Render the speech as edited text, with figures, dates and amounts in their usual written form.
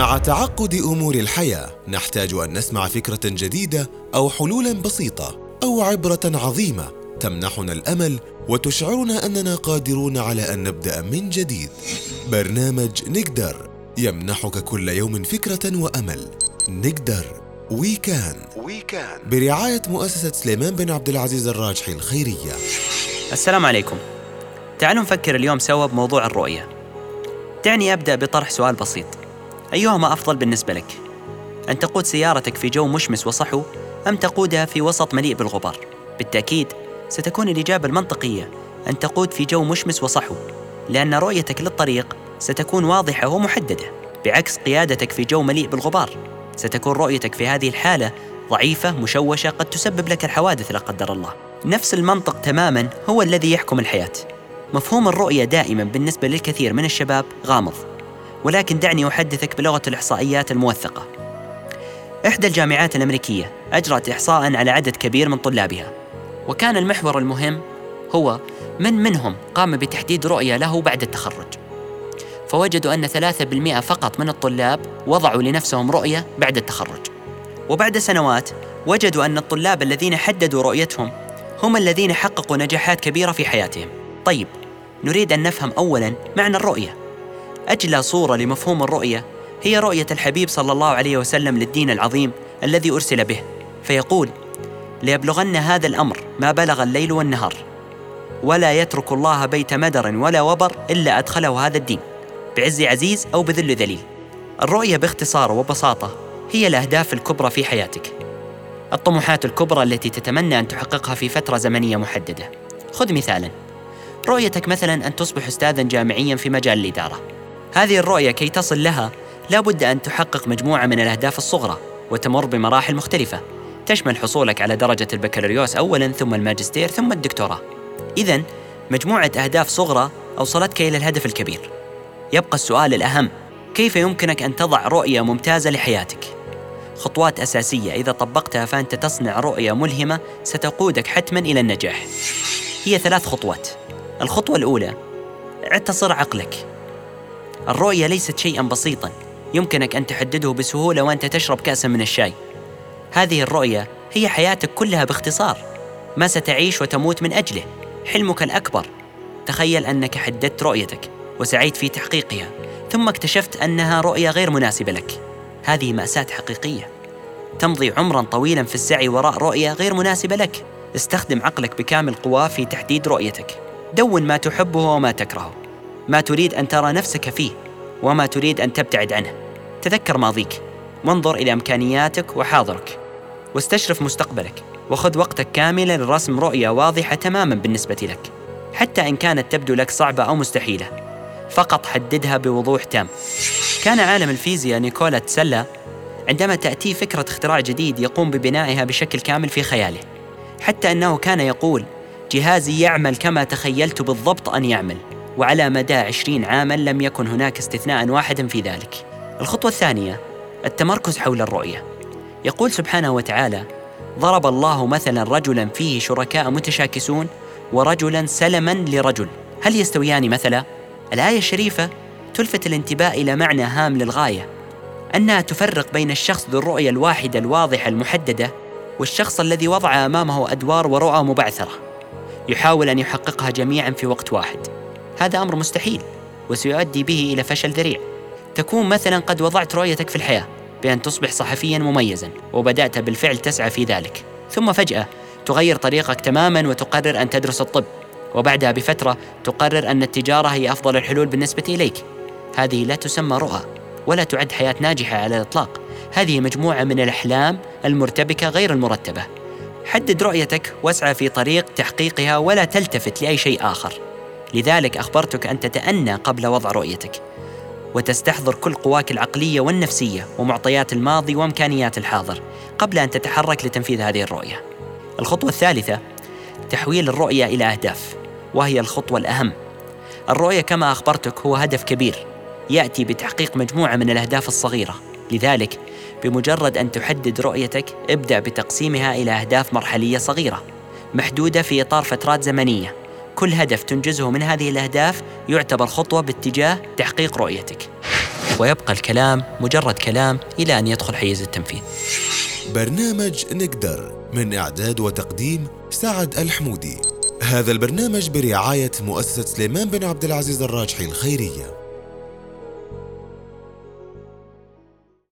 مع تعقد أمور الحياة نحتاج أن نسمع فكرة جديدة أو حلولاً بسيطة أو عبرة عظيمة تمنحنا الأمل وتشعرنا أننا قادرون على أن نبدأ من جديد. برنامج نقدر يمنحك كل يوم فكرة وأمل. نقدر وي كان برعاية مؤسسة سليمان بن عبد العزيز الراجحي الخيرية. السلام عليكم. تعالوا نفكر اليوم سوا بموضوع الرؤية. دعني أبدأ بطرح سؤال بسيط: أيهما أفضل بالنسبة لك؟ أن تقود سيارتك في جو مشمس وصحو، أم تقودها في وسط مليء بالغبار؟ بالتأكيد ستكون الإجابة المنطقية أن تقود في جو مشمس وصحو، لأن رؤيتك للطريق ستكون واضحة ومحددة، بعكس قيادتك في جو مليء بالغبار. ستكون رؤيتك في هذه الحالة ضعيفة مشوشة، قد تسبب لك الحوادث لا قدر الله. نفس المنطق تماماً هو الذي يحكم الحياة. مفهوم الرؤية دائماً بالنسبة للكثير من الشباب غامض، ولكن دعني أحدثك بلغة الإحصائيات الموثقة. إحدى الجامعات الأمريكية أجرت إحصاءً على عدد كبير من طلابها، وكان المحور المهم هو منهم قام بتحديد رؤية له بعد التخرج. فوجدوا أن 3% فقط من الطلاب وضعوا لنفسهم رؤية بعد التخرج. وبعد سنوات وجدوا أن الطلاب الذين حددوا رؤيتهم هم الذين حققوا نجاحات كبيرة في حياتهم. طيب، نريد أن نفهم أولاً معنى الرؤية. أجلى صورة لمفهوم الرؤية هي رؤية الحبيب صلى الله عليه وسلم للدين العظيم الذي أرسل به، فيقول: ليبلغن هذا الأمر ما بلغ الليل والنهار، ولا يترك الله بيت مدر ولا وبر إلا أدخله هذا الدين، بعز عزيز أو بذل ذليل. الرؤية باختصار وبساطة هي الأهداف الكبرى في حياتك، الطموحات الكبرى التي تتمنى أن تحققها في فترة زمنية محددة. خذ مثالاً، رؤيتك مثلاً أن تصبح أستاذاً جامعياً في مجال الإدارة. هذه الرؤية كي تصل لها لابد أن تحقق مجموعة من الأهداف الصغرى وتمر بمراحل مختلفة، تشمل حصولك على درجة البكالوريوس أولاً، ثم الماجستير، ثم الدكتوراه. إذن مجموعة أهداف صغرى أوصلتك إلى الهدف الكبير. يبقى السؤال الأهم: كيف يمكنك أن تضع رؤية ممتازة لحياتك؟ خطوات أساسية إذا طبقتها فأنت تصنع رؤية ملهمة ستقودك حتماً إلى النجاح. هي 3 خطوات. الخطوة الأولى: اعتصر عقلك. الرؤية ليست شيئاً بسيطاً يمكنك أن تحدده بسهولة وأنت تشرب كأساً من الشاي. هذه الرؤية هي حياتك كلها باختصار، ما ستعيش وتموت من أجله، حلمك الأكبر. تخيل أنك حددت رؤيتك وسعيت في تحقيقها، ثم اكتشفت أنها رؤية غير مناسبة لك. هذه مأساة حقيقية. تمضي عمراً طويلاً في السعي وراء رؤية غير مناسبة لك. استخدم عقلك بكامل قواه في تحديد رؤيتك. دون ما تحبه وما تكرهه، ما تريد أن ترى نفسك فيه وما تريد أن تبتعد عنه. تذكر ماضيك وانظر إلى إمكانياتك وحاضرك، واستشرف مستقبلك، وخذ وقتك كاملاً لرسم رؤية واضحة تماماً بالنسبة لك، حتى إن كانت تبدو لك صعبة أو مستحيلة، فقط حددها بوضوح تام. كان عالم الفيزياء نيكولا تسلا عندما تأتي فكرة اختراع جديد يقوم ببنائها بشكل كامل في خياله، حتى أنه كان يقول: جهازي يعمل كما تخيلت بالضبط أن يعمل، وعلى مدى 20 عاماً لم يكن هناك استثناء واحد في ذلك. الخطوة الثانية: التمركز حول الرؤية. يقول سبحانه وتعالى: ضرب الله مثلاً رجلاً فيه شركاء متشاكسون ورجلاً سلماً لرجل، هل يستويان مثلاً؟ الآية الشريفة تلفت الانتباه إلى معنى هام للغاية، أنها تفرق بين الشخص ذو الرؤية الواحدة الواضحة المحددة والشخص الذي وضع أمامه أدوار ورؤى مبعثرة يحاول أن يحققها جميعاً في وقت واحد. هذا أمر مستحيل وسيؤدي به إلى فشل ذريع. تكون مثلاً قد وضعت رؤيتك في الحياة بأن تصبح صحفياً مميزاً، وبدأت بالفعل تسعى في ذلك، ثم فجأة تغير طريقك تماماً وتقرر أن تدرس الطب، وبعدها بفترة تقرر أن التجارة هي أفضل الحلول بالنسبة إليك. هذه لا تسمى رؤى ولا تعد حياة ناجحة على الإطلاق. هذه مجموعة من الأحلام المرتبكة غير المرتبة. حدد رؤيتك واسعى في طريق تحقيقها ولا تلتفت لأي شيء آخر. لذلك أخبرتك أن تتأنى قبل وضع رؤيتك، وتستحضر كل قواك العقلية والنفسية ومعطيات الماضي وإمكانيات الحاضر قبل أن تتحرك لتنفيذ هذه الرؤية. الخطوة الثالثة: تحويل الرؤية إلى أهداف، وهي الخطوة الأهم. الرؤية كما أخبرتك هو هدف كبير يأتي بتحقيق مجموعة من الأهداف الصغيرة. لذلك بمجرد أن تحدد رؤيتك ابدأ بتقسيمها إلى أهداف مرحلية صغيرة محدودة في إطار فترات زمنية. كل هدف تنجزه من هذه الأهداف يعتبر خطوة باتجاه تحقيق رؤيتك. ويبقى الكلام مجرد كلام إلى أن يدخل حيز التنفيذ. برنامج نقدر، من إعداد وتقديم سعد الحمودي. هذا البرنامج برعاية مؤسسة سليمان بن عبد العزيز الراجحي الخيرية.